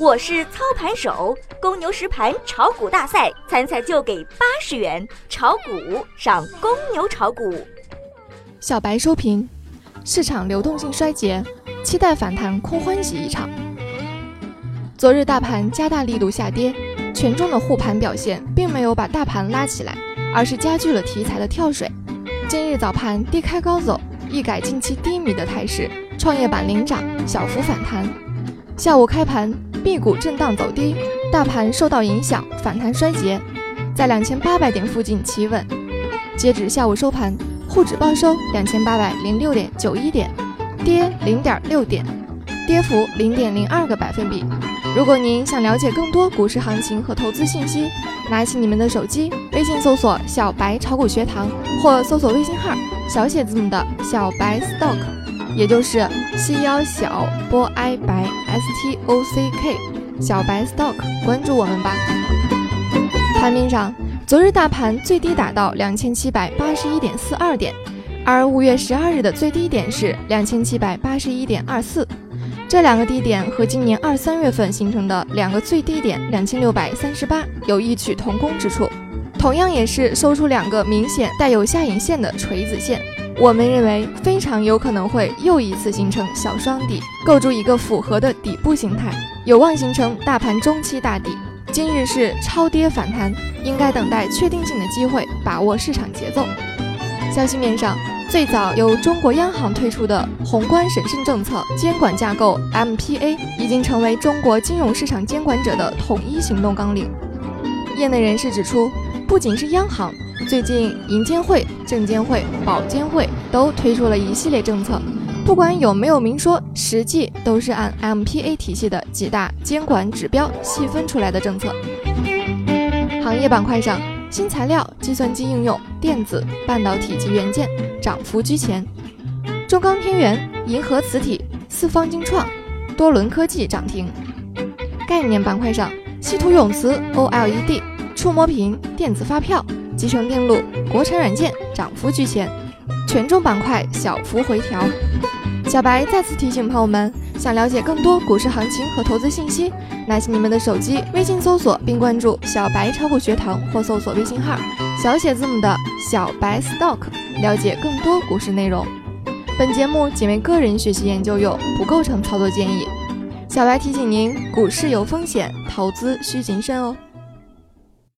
我是操盘手，公牛实盘炒股大赛，参赛就给80元，炒股赏公牛炒股。小白收评：市场流动性衰竭，期待反弹空欢喜一场。昨日大盘加大力度下跌，权重的护盘表现并没有把大盘拉起来，而是加剧了题材的跳水。今日早盘低开高走，一改近期低迷的态势，创业板领涨，小幅反弹。下午开盘 B 股震荡走低，大盘受到影响反弹衰竭，在2800点附近企稳。截止下午收盘，沪指报收 2806.91 点，跌 0.6 点，跌幅 0.02 个百分比。如果您想了解更多股市行情和投资信息，拿起你们的手机，微信搜索小白炒股学堂，或搜索微信号小写字母的小白 stock，也就是小白 stock， 小白 stock， 关注我们吧。盘面上，昨日大盘最低打到 2781.42 点，而5月12日的最低点是 2781.24， 这两个低点和今年2-3月份形成的两个最低点 2638 有异曲同工之处，同样也是收出两个明显带有下影线的锤子线。我们认为非常有可能会又一次形成小双底，构筑一个符合的底部形态，有望形成大盘中期大底。今日是超跌反弹，应该等待确定性的机会，把握市场节奏。消息面上，最早由中国央行推出的宏观审慎政策监管架构 MPA 已经成为中国金融市场监管者的统一行动纲领。业内人士指出，不仅是央行，最近银监会、证监会、保监会都推出了一系列政策，不管有没有明说，实际都是按 MPA 体系的几大监管指标细分出来的政策。行业板块上，新材料、计算机应用、电子、半导体及元件涨幅居前，中钢天元、银河磁体、四方精创、多伦科技涨停。概念板块上，稀土永磁、OLED、触摸屏、电子发票、集成电路、国产软件涨幅居前，权重板块小幅回调。小白再次提醒朋友们，想了解更多股市行情和投资信息，拿起你们的手机，微信搜索并关注小白炒股学堂，或搜索微信号小写字母的小白 stock， 了解更多股市内容。本节目仅为个人学习研究用，不构成操作建议。小白提醒您，股市有风险，投资需谨慎哦。